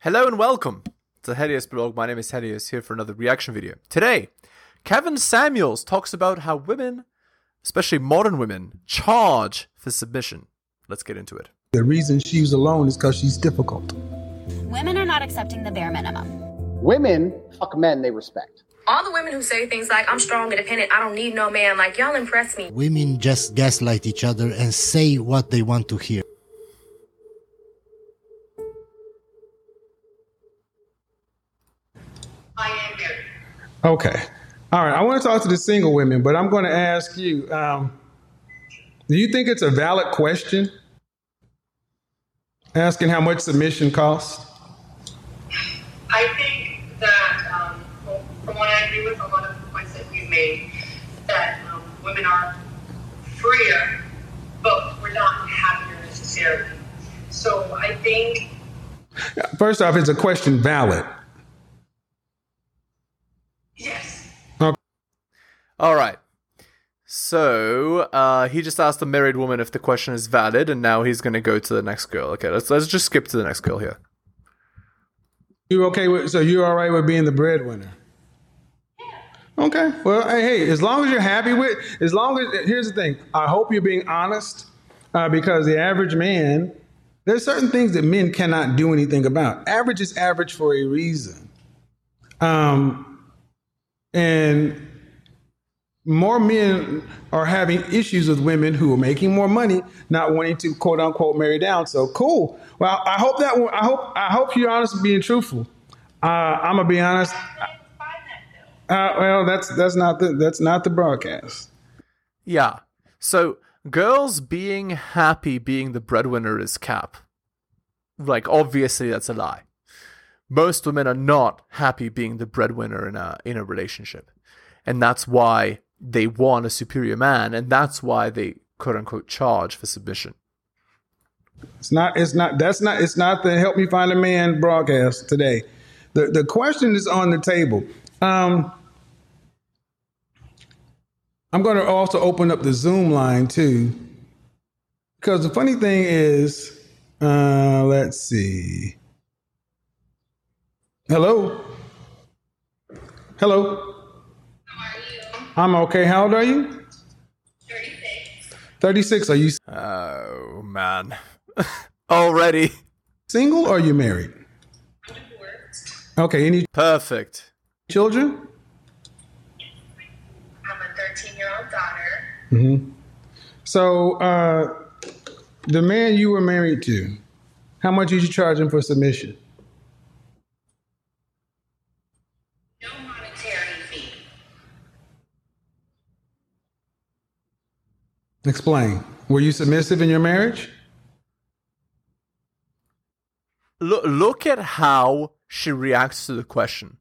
Hello and welcome to Helios Blog. My name is Helios, here for another reaction video. Today, Kevin Samuels talks about how women, especially modern women, charge for submission. Let's get into it. The reason she's alone is because she's difficult. Women are not accepting the bare minimum. Women fuck men they respect. All the women who say things like, I'm strong, independent, I don't need no man, like, y'all impress me. Women just gaslight each other and say what they want to hear. Okay. All right. I want to talk to the single women, but I'm going to ask you, do you think it's a valid question asking how much submission costs? I think that, from what I agree with, a lot of the points that we've made, that women are freer, but we're not happier necessarily. So I think... First off, is a question valid? Yes. Okay. All right. So he just asked the married woman if the question is valid, and now he's going to go to the next girl. Okay, let's just skip to the next girl here. You're all right with being the breadwinner? Yeah. Okay. Well, hey, as long as you're happy with, here's the thing. I hope you're being honest, because the average man, there's certain things that men cannot do anything about. Average is average for a reason. And more men are having issues with women who are making more money, not wanting to quote unquote marry down. So cool. Well, I hope that I hope you're honest and being truthful. I'm gonna be honest. Well, that's not the broadcast. Yeah. So girls being happy being the breadwinner is cap. Like, obviously that's a lie. Most women are not happy being the breadwinner in a relationship. And that's why they want a superior man, and that's why they quote unquote charge for submission. It's not the Help Me Find a Man broadcast today. The question is on the table. I'm going to also open up the Zoom line too, because the funny thing is, let's see. Hello. How are you? I'm okay. How old are you? 36. 36. Are you? Oh man, already. Single or are you married? I'm divorced. Okay. Any? Perfect. Children? I'm a 13-year-old daughter. Mm-hmm. So, the man you were married to, how much did you charge him for submission? Explain. Were you submissive in your marriage? Look at how she reacts to the question.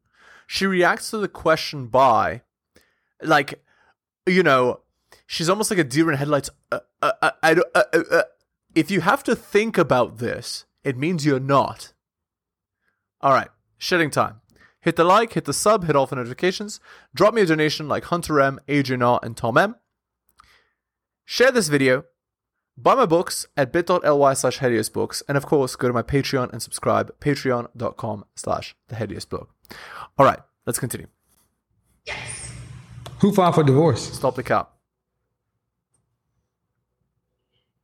She reacts to the question by, like, you know, she's almost like a deer in headlights. If you have to think about this, it means you're not. All right, shedding time. Hit the like, hit the sub, hit all for notifications. Drop me a donation like Hunter M, Adrian R, and Tom M. Share this video, buy my books at bit.ly/heliosbooks, and of course, go to my Patreon and subscribe, patreon.com/theheliosblog. All right, let's continue. Yes. Who filed for divorce? Stop the cap.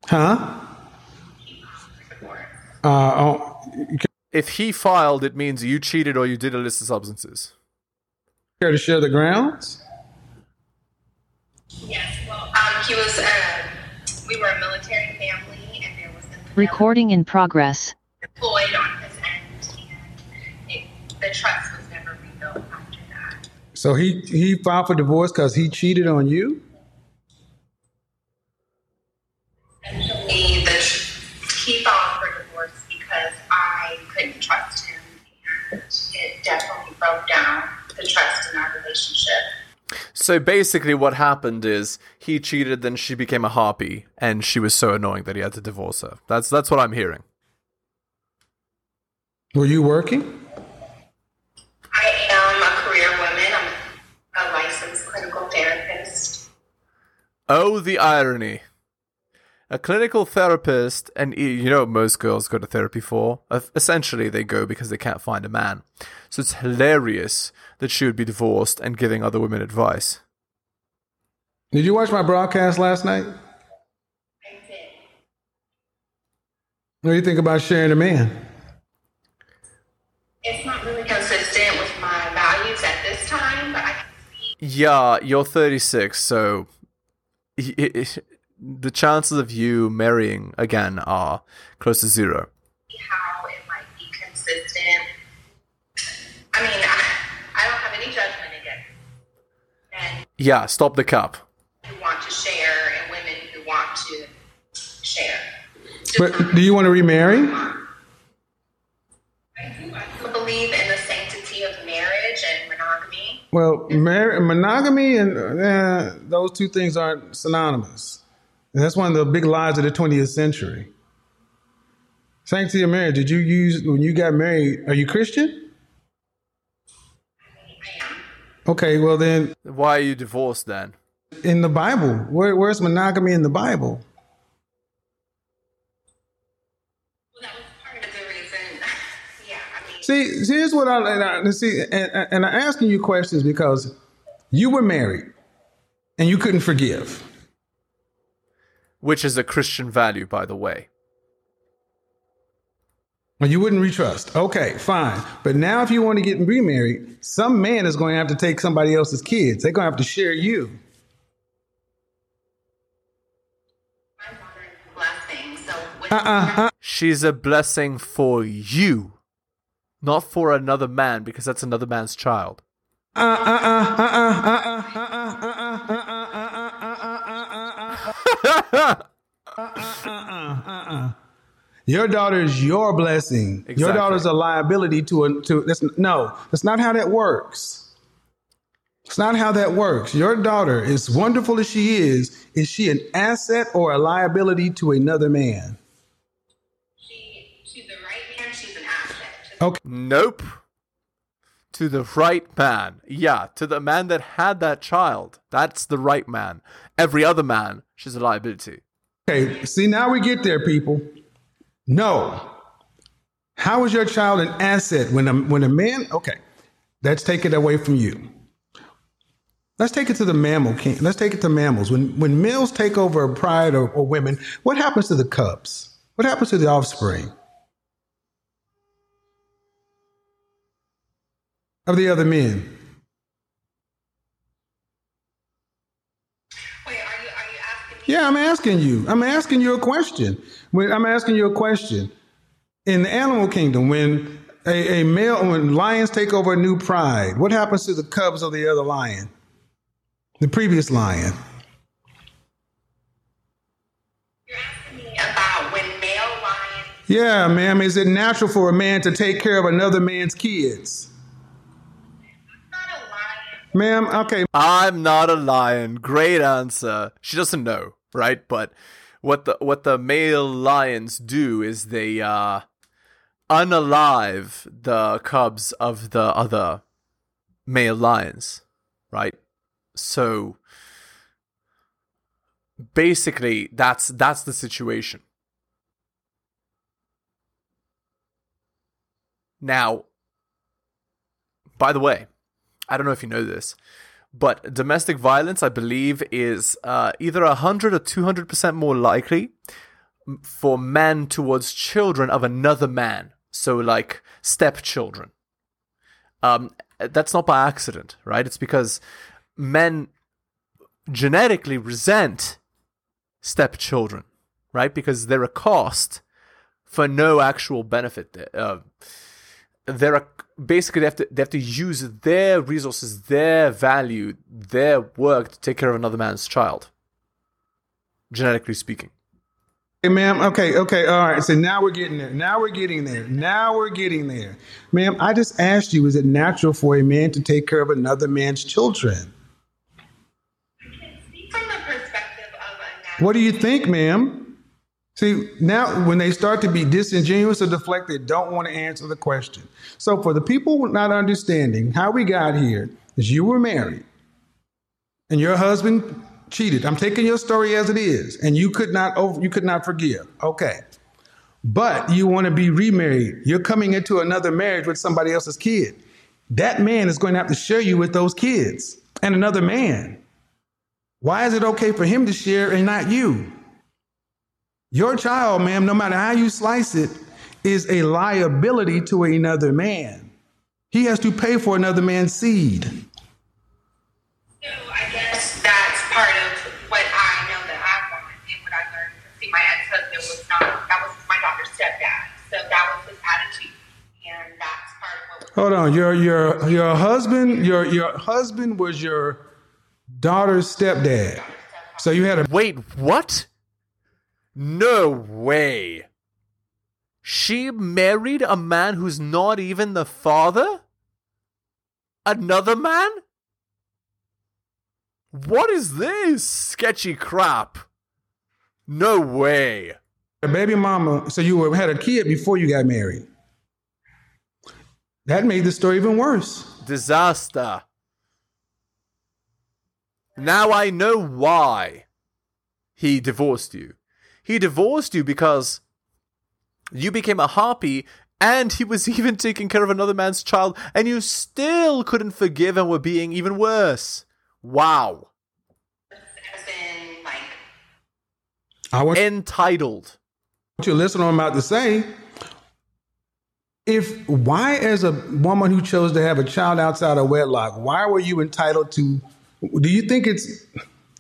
Huh? If he filed, it means you cheated or you did illicit substances. Care to share the grounds? Yes, well, he was, we were a military family, and there was a... Recording in progress. ...employed on his end, and the trust was never rebuilt after that. So he filed for divorce because he cheated on you? Essentially, he filed for divorce because I couldn't trust him, and it definitely broke down the trust in our relationship. So basically what happened is he cheated, then she became a harpy, and she was so annoying that he had to divorce her. That's what I'm hearing. Were you working? I am a career woman. I'm a licensed clinical therapist. Oh, the irony. A clinical therapist, and you know what most girls go to therapy for? Essentially, they go because they can't find a man. So it's hilarious that she would be divorced and giving other women advice. Did you watch my broadcast last night? I did. What do you think about sharing a man? It's not really consistent with my values at this time, but I can see. Yeah, you're 36, so... the chances of you marrying again are close to zero. How it might be consistent. I mean, I don't have any judgment against it. And yeah, stop the cap. Who want to share and women who want to share. But do you want to remarry? I do. I believe in the sanctity of marriage and monogamy. Well, monogamy and those two things aren't synonymous. And that's one of the big lies of the 20th century. Sanctity of marriage. Did you use, when you got married, are you Christian? Okay, well then. Why are you divorced then? In the Bible. Where's monogamy in the Bible? Well, that was part of the reason. Yeah, I mean. See, here's what I I'm asking you questions because you were married and you couldn't forgive. Which is a Christian value, by the way. Well, you wouldn't retrust. Okay, fine. But now if you want to get remarried, some man is going to have to take somebody else's kids. They're going to have to share you. I'm a blessing, so she's a blessing for you, not for another man, because that's another man's child. Your daughter is your blessing. Exactly. Your daughter's a liability to. That's not how that works. It's not how that works. Your daughter, as wonderful as she is she an asset or a liability to another man? To the right man, she's an asset. Okay. Nope. To the right man. Yeah, to the man that had that child. That's the right man. Every other man, she's a liability. Okay, see, now we get there, people. No. How is your child an asset when a man... Okay, let's take it away from you. Let's take it to the mammal king. Let's take it to mammals. When males take over a pride or women, what happens to the cubs? What happens to the offspring? Of the other men. Wait, are you asking me? Yeah, I'm asking you. I'm asking you a question. In the animal kingdom, when when lions take over a new pride, what happens to the cubs of the other lion? The previous lion. You're asking me about when male lions... Yeah, ma'am. Is it natural for a man to take care of another man's kids? Ma'am, okay. I'm not a lion. Great answer. She doesn't know, right? But what the male lions do is they unalive the cubs of the other male lions, right? So basically, that's the situation. Now, by the way, I don't know if you know this, but domestic violence, I believe, is either 100 or 200% more likely for men towards children of another man. So, like, stepchildren. That's not by accident, right? It's because men genetically resent stepchildren, right? Because they're a cost for no actual benefit. Basically, they have to use their resources, their value, their work to take care of another man's child, genetically speaking. Hey, ma'am. Okay. All right. So now we're getting there. Ma'am, I just asked you, is it natural for a man to take care of another man's children? I can speak from the perspective of a natural. What do you think, ma'am? See, now when they start to be disingenuous or deflect, they don't want to answer the question. So for the people not understanding how we got here is you were married and your husband cheated. I'm taking your story as it is, and you could not forgive. Okay. But you want to be remarried. You're coming into another marriage with somebody else's kid. That man is going to have to share you with those kids and another man. Why is it okay for him to share and not you? Your child, ma'am, no matter how you slice it, is a liability to another man. He has to pay for another man's seed. So I guess that's part of what I know that I wanted and what I learned. See, my ex-husband was not, that was my daughter's stepdad. So that was his attitude. And that's part of what... Hold on, your husband was your daughter's stepdad. So you had a... Wait, what? No way. She married a man who's not even the father? Another man? What is this sketchy crap? No way. A baby mama, so you had a kid before you got married. That made the story even worse. Disaster. Now I know why he divorced you. He divorced you because you became a harpy, and he was even taking care of another man's child, and you still couldn't forgive and were being even worse. Wow. Entitled. What your listener I'm about to say, why as a woman who chose to have a child outside of wedlock, why were you entitled to, do you think it's,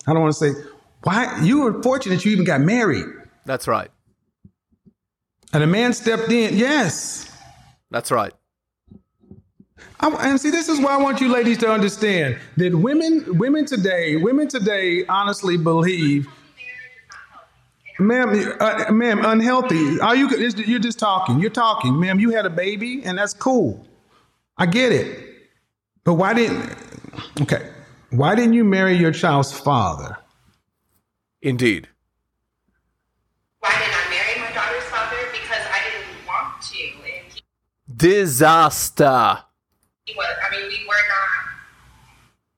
I don't want to say, why, you were fortunate you even got married. That's right. And a man stepped in. Yes. That's right. And see, this is why I want you ladies to understand that women today honestly believe, ma'am, unhealthy. You're just talking. You're talking, ma'am. You had a baby, and that's cool. I get it. But why didn't you marry your child's father? Indeed. Why didn't I marry my daughter's father? Because I didn't want to. And disaster. We were not.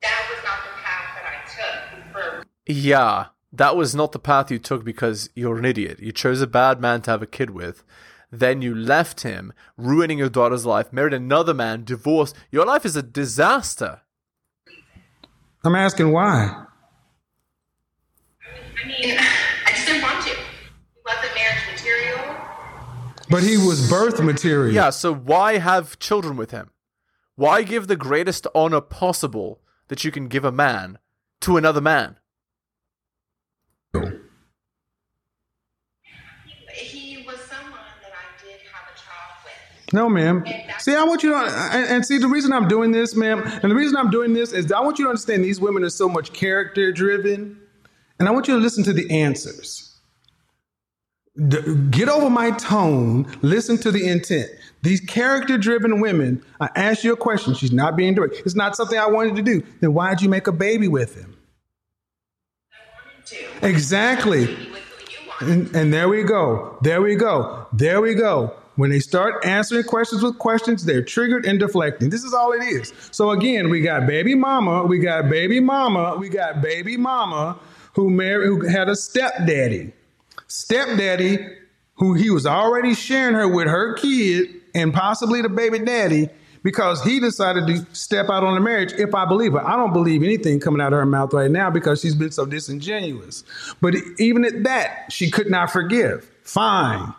That was not the path that I took. Yeah, that was not the path you took because you're an idiot. You chose a bad man to have a kid with. Then you left him, ruining your daughter's life, married another man, divorced. Your life is a disaster. I'm asking why. I just didn't want to. He wasn't marriage material. But he was birth material. Yeah, so why have children with him? Why give the greatest honor possible that you can give a man to another man? He was someone that I did have a child with. No, ma'am. See, I want you to... And see, the reason I'm doing this, ma'am, and the reason I'm doing this is I want you to understand these women are so much character-driven, and I want you to listen to the answers. Get over my tone. Listen to the intent. These character-driven women, I asked you a question. She's not being direct. It's not something I wanted to do. Then why did you make a baby with him? I wanted to. Exactly. And there we go. There we go. There we go. When they start answering questions with questions, they're triggered and deflecting. This is all it is. So again, we got baby mama. We got baby mama. We got baby mama who had a stepdaddy. Stepdaddy, who he was already sharing her with her kid and possibly the baby daddy because he decided to step out on the marriage, if I believe her. I don't believe anything coming out of her mouth right now because she's been so disingenuous. But even at that, she could not forgive. Fine.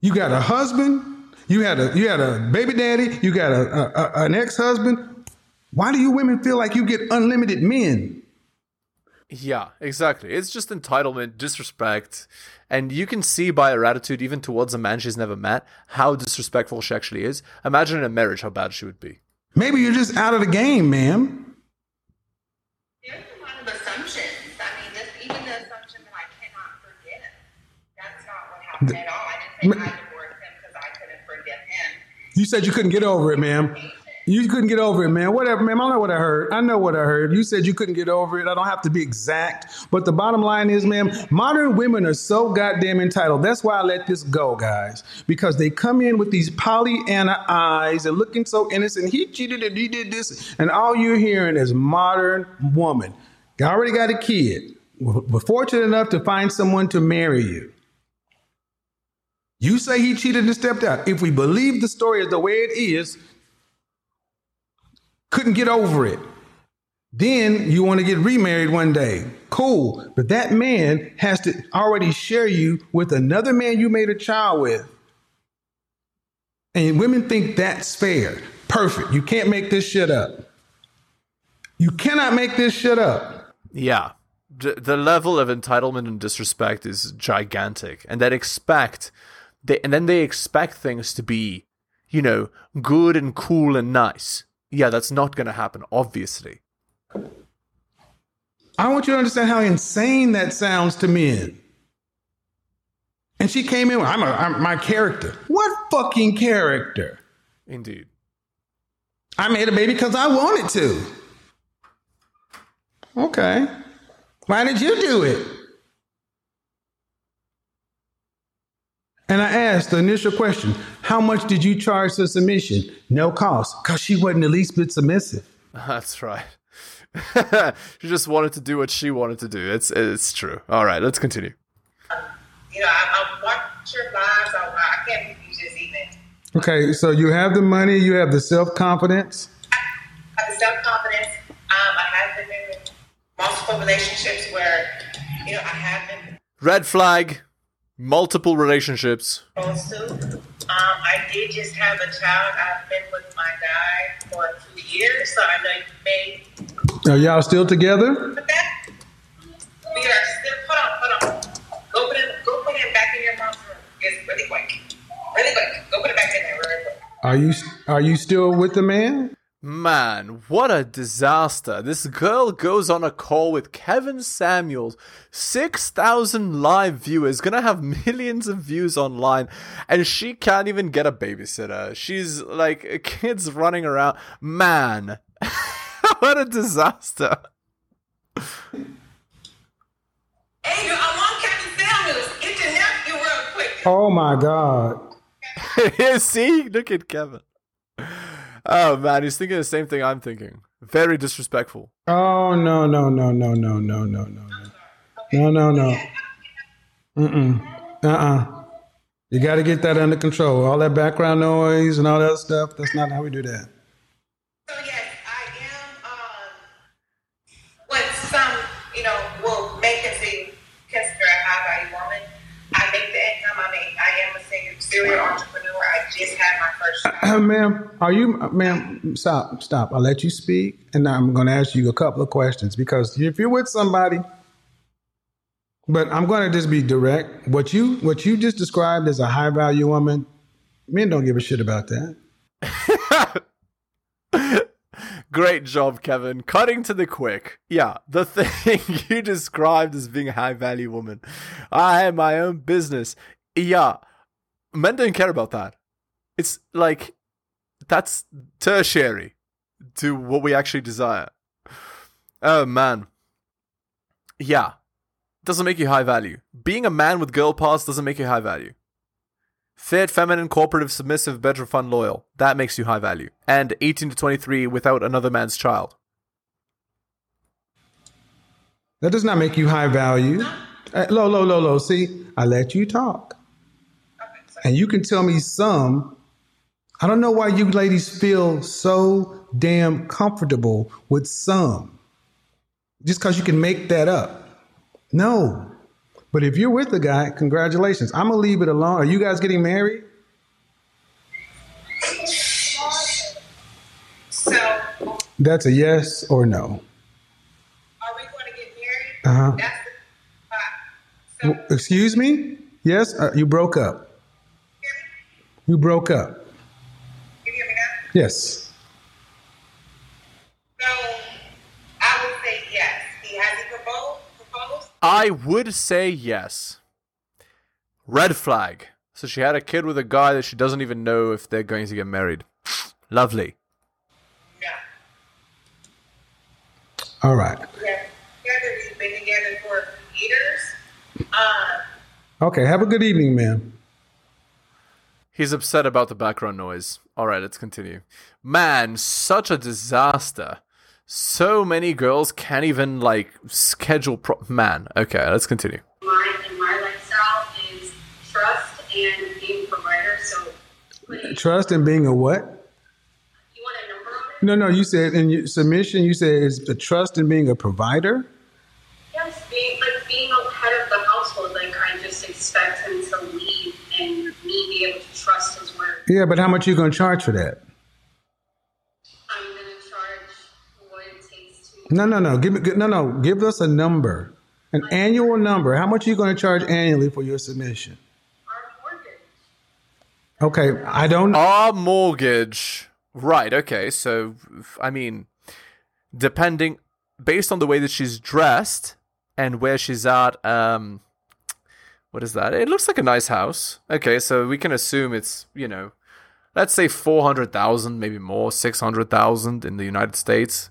You got a husband. You had a baby daddy. You got an ex-husband. Why do you women feel like you get unlimited men? Yeah, exactly. It's just entitlement, disrespect, and you can see by her attitude, even towards a man she's never met, how disrespectful she actually is. Imagine in a marriage how bad she would be. Maybe you're just out of the game, ma'am. There's a lot of assumptions. I mean, even the assumption that I cannot forgive, that's not what happened at all. I didn't say I divorced him because I couldn't forgive him. You said you couldn't get over it, ma'am. You couldn't get over it, man. Whatever, ma'am. I know what I heard. I know what I heard. You said you couldn't get over it. I don't have to be exact. But the bottom line is, ma'am, modern women are so goddamn entitled. That's why I let this go, guys. Because they come in with these Pollyanna eyes and looking so innocent. He cheated and he did this. And all you're hearing is modern woman. You already got a kid. We're fortunate enough to find someone to marry you. You say he cheated and stepped out. If we believe the story is the way it is, couldn't get over it. Then you want to get remarried one day. Cool. But that man has to already share you with another man you made a child with. And women think that's fair. Perfect. You can't make this shit up. You cannot make this shit up. Yeah. The level of entitlement and disrespect is gigantic. And then they expect things to be, you know, good and cool and nice. Yeah, that's not going to happen, obviously. I want you to understand how insane that sounds to men. And she came in with, I'm my character. What fucking character? Indeed. I made a baby because I wanted to. Okay. Why did you do it? And I asked the initial question, how much did you charge for submission? No cost, because she wasn't the least bit submissive. That's right. She just wanted to do what she wanted to do. It's true. All right, let's continue. You know, I watch your lives. I can't believe you just even. Okay, so you have the money. You have the self-confidence. I have the self-confidence. I have been in multiple relationships where, you know, I have been. Red flag. Multiple relationships. I did just have a child. I've been with my guy for 2 years, so I know you may. Are y'all still together? But that, we are still. Hold on. Go put him back in your mom's room. It's really quick. Go put him back in there. Really quick. Are you still with the man? Man, what a disaster. This girl goes on a call with Kevin Samuels, 6,000 live viewers, gonna have millions of views online, and she can't even get a babysitter. She's like, kids running around. Man, what a disaster. Andrew, I want Kevin Samuels. Get your nephew real quick. Oh my God. See? Look at Kevin. Oh, man, he's thinking the same thing I'm thinking. Very disrespectful. Oh, no. You got to get that under control. All that background noise and all that stuff, that's not how we do that. So, yes, I am what some, you know, will make and say, consider a high-value woman. I make the income. I am a serial entrepreneur. I just had my first child. Ma'am, stop. I'll let you speak, and now I'm going to ask you a couple of questions, because if you're with somebody, but I'm going to just be direct. What you just described as a high-value woman, men don't give a shit about that. Great job, Kevin. Cutting to the quick. Yeah, the thing you described as being a high-value woman. I have my own business. Yeah, men don't care about that. It's like, that's tertiary to what we actually desire. Oh, man. Yeah, doesn't make you high-value. Being a man with girl parts doesn't make you high-value. Third, feminine, cooperative, submissive, bedroom fun, loyal. That makes you high value. And 18 to 23 without another man's child. That does not make you high value. Low. See, I let you talk. And you can tell me some. I don't know why you ladies feel so damn comfortable with some. Just because you can make that up. No. But if you're with the guy, congratulations. I'm going to leave it alone. Are you guys getting married? So. That's a yes or no. Are we going to get married? Uh-huh. That's so. Excuse me? Yes? You broke up. You broke up. Can you hear me now? Yes. I would say yes. Red flag. So she had a kid with a guy that she doesn't even know if they're going to get married. Lovely. Yeah. All right. Yeah. We've been together for years. Okay. Have a good evening, ma'am. He's upset about the background noise. All right. Let's continue. Man, such a disaster. So many girls can't even, like, schedule man, okay, let's continue. My lifestyle is trust and being a provider, so... Trust and being a what? You want a number on it? No, you said in your submission, you said it's the trust and being a provider? Yes, being a head of the household, like, I just expect him to lead and me be able to trust his work. Yeah, but how much are you going to charge for that? Give us a number, an annual number. How much are you going to charge annually for your submission? Our mortgage. Okay, I don't. Our mortgage, right? Okay, so I mean, depending, based on the way that she's dressed and where she's at, what is that? It looks like a nice house. Okay, so we can assume it's, you know, let's say 400,000, maybe more, 600,000 in the United States.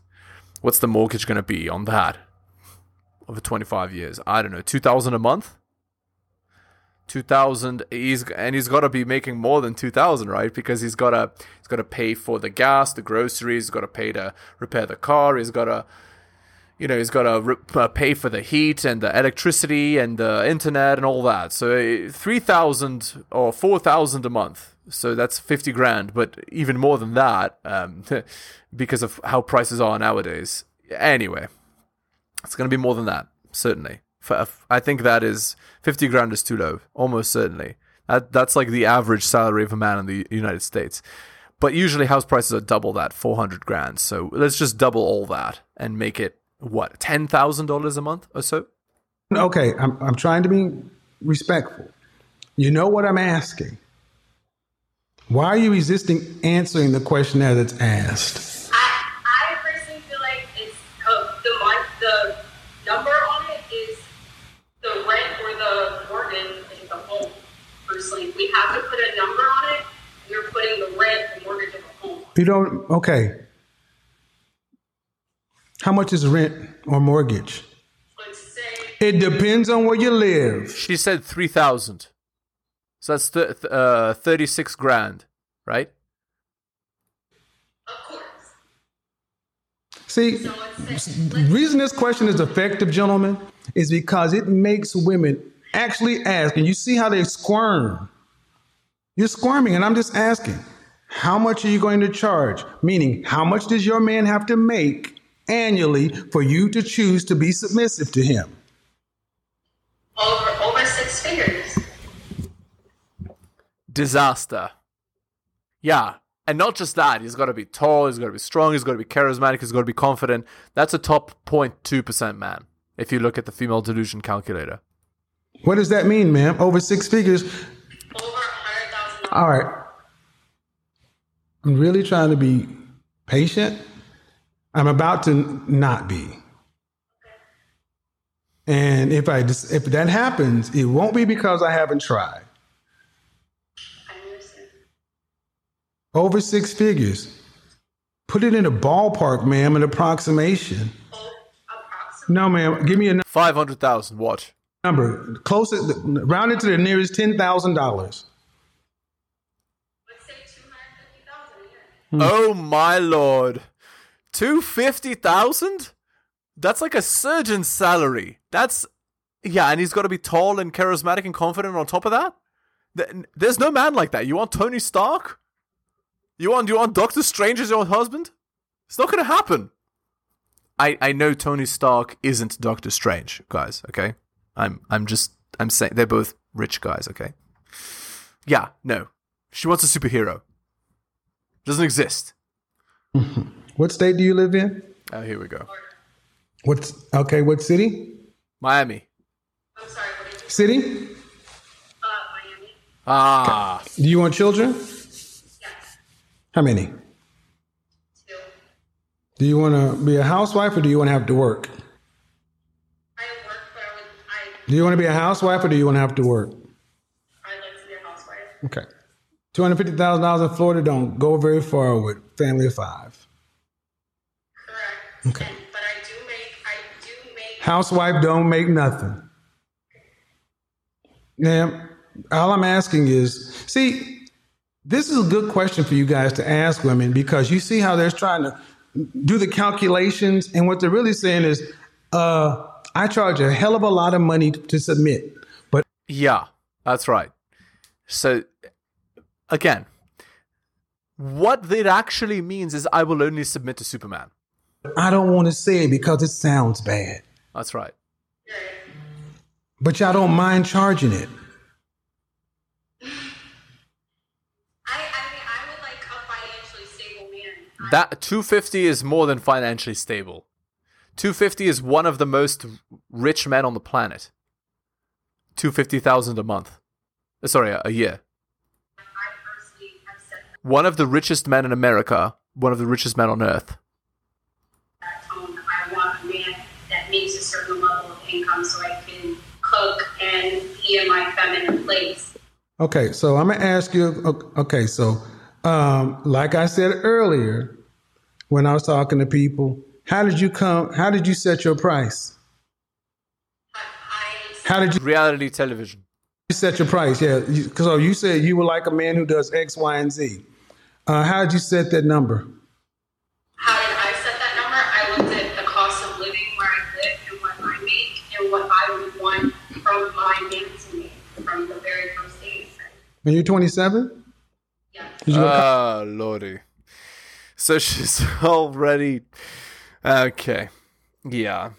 What's the mortgage going to be on that over 25 years? I don't know, $2,000 a month? $2,000, he's got to be making more than $2,000, right? Because he's got to pay for the gas, the groceries, he's got to pay to repair the car, he's got to pay for the heat and the electricity and the internet and all that. So $3,000 or $4,000 a month. So that's $50,000, but even more than that, because of how prices are nowadays. Anyway, it's going to be more than that, certainly. I think that is $50,000 is too low, almost certainly. That's like the average salary of a man in the United States. But usually house prices are double that, $400,000. So let's just double all that and make it, what, $10,000 a month or so? Okay, I'm trying to be respectful. You know what I'm asking. Why are you resisting answering the question as it's asked? I personally feel like it's the number on it is the rent or the mortgage in the home. Personally, we have to put a number on it. We're putting the rent, the mortgage of a home. You don't. Okay. How much is rent or mortgage? Let's say it depends on where you live. She said $3,000. So that's $36,000, right? Of course. See, so the reason this question is effective, gentlemen, is because it makes women actually ask, and you see how they squirm. You're squirming, and I'm just asking, how much are you going to charge? Meaning, how much does your man have to make annually for you to choose to be submissive to him? Over six figures. Disaster. Yeah. And not just that. He's got to be tall. He's got to be strong. He's got to be charismatic. He's got to be confident. That's a top 0.2% man if you look at the female delusion calculator. What does that mean, ma'am? Over six figures? Over $100,000. All right. I'm really trying to be patient. I'm about to not be. And if that happens, it won't be because I haven't tried. Over six figures. Put it in a ballpark, ma'am, an approximation. No, ma'am. Give me a number. 500,000. What? Number. Closest, round it to the nearest $10,000. Let's say 250,000. Oh, my Lord. 250,000? That's like a surgeon's salary. Yeah, and he's got to be tall and charismatic and confident on top of that? There's no man like that. You want Tony Stark? You want Dr. Strange as your husband? It's not going to happen. I know Tony Stark isn't Dr. Strange, guys, okay? I'm saying they're both rich guys, okay? Yeah, no. She wants a superhero. Doesn't exist. What state do you live in? Oh, here we go. What city? Miami. I'm sorry, what did you say? City? Miami. Ah. Okay. Do you want children? How many? 2. Do you want to be a housewife or do you want to have to work? I work, but Do you want to be a housewife or do you want to have to work? I'd like to be a housewife. Okay. $250,000 in Florida don't go very far with family of 5. Correct. Okay. But I do make. Housewife don't make nothing. Now, all I'm asking is, see, this is a good question for you guys to ask women because you see how they're trying to do the calculations. And what they're really saying is, I charge a hell of a lot of money to submit. But yeah, that's right. So again, what that actually means is I will only submit to Superman. I don't want to say it because it sounds bad. That's right. But y'all don't mind charging it. I mean, I would like a financially stable man. That $250 is more than financially stable. $250 is one of the most rich men on the planet. $250,000 a month. Sorry, a year. I personally have said that. One of the richest men in America. One of the richest men on Earth. I want a man that makes a certain level of income so I can cook and be in my feminine place. Okay, so I'm going to ask you, okay, so like I said earlier, when I was talking to people, how did you set your price? How did you... Reality television. You set your price, yeah. Because you said you were like a man who does X, Y, and Z. How did you set that number? How did I set that number? I looked at the cost of living where I live and what I make and what I would want from my man to me from the very first day. And you're 27? Yeah. Ah, lordy. So she's already... Okay. Yeah.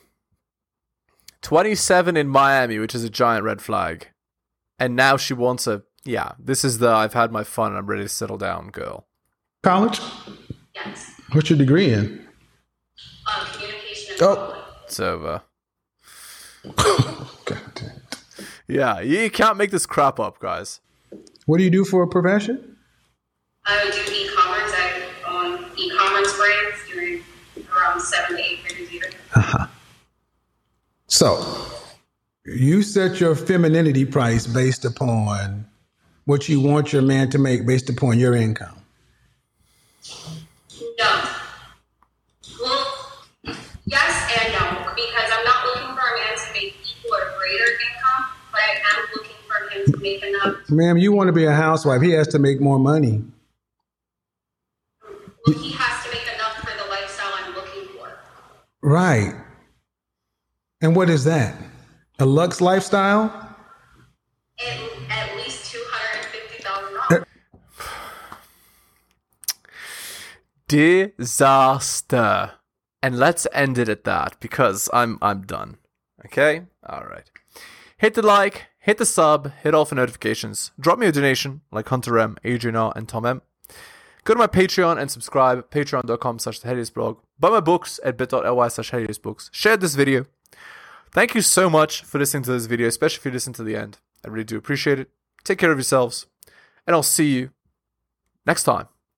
27 in Miami, which is a giant red flag. And now she wants a... Yeah, this is the I've had my fun and I'm ready to settle down girl. College? Yes. What's your degree in? Communication. Oh. It's over. God damn it. Yeah, you can't make this crap up, guys. What do you do for a profession? I do e-commerce. I own e-commerce brands during... around 7 to 8 figures either. Uh-huh. So, you set your femininity price based upon what you want your man to make based upon your income. No. Well, yes and no, because I'm not looking for a man to make equal or greater income, but I am looking for him to make enough. Ma'am, you want to be a housewife. He has to make more money. Well, he has to make enough for the lifestyle I'm looking for. Right. And what is that? A luxe lifestyle? At least $250,000. Disaster. And let's end it at that because I'm done. Okay? All right. Hit the like, hit the sub, hit all for notifications. Drop me a donation like Hunter M, Adrian R, and Tom M. Go to my Patreon and subscribe, patreon.com/TheHeliosBlog. Buy my books at bit.ly/HeliosBooks. Share this video. Thank you so much for listening to this video, especially if you listen to the end. I really do appreciate it. Take care of yourselves, and I'll see you next time.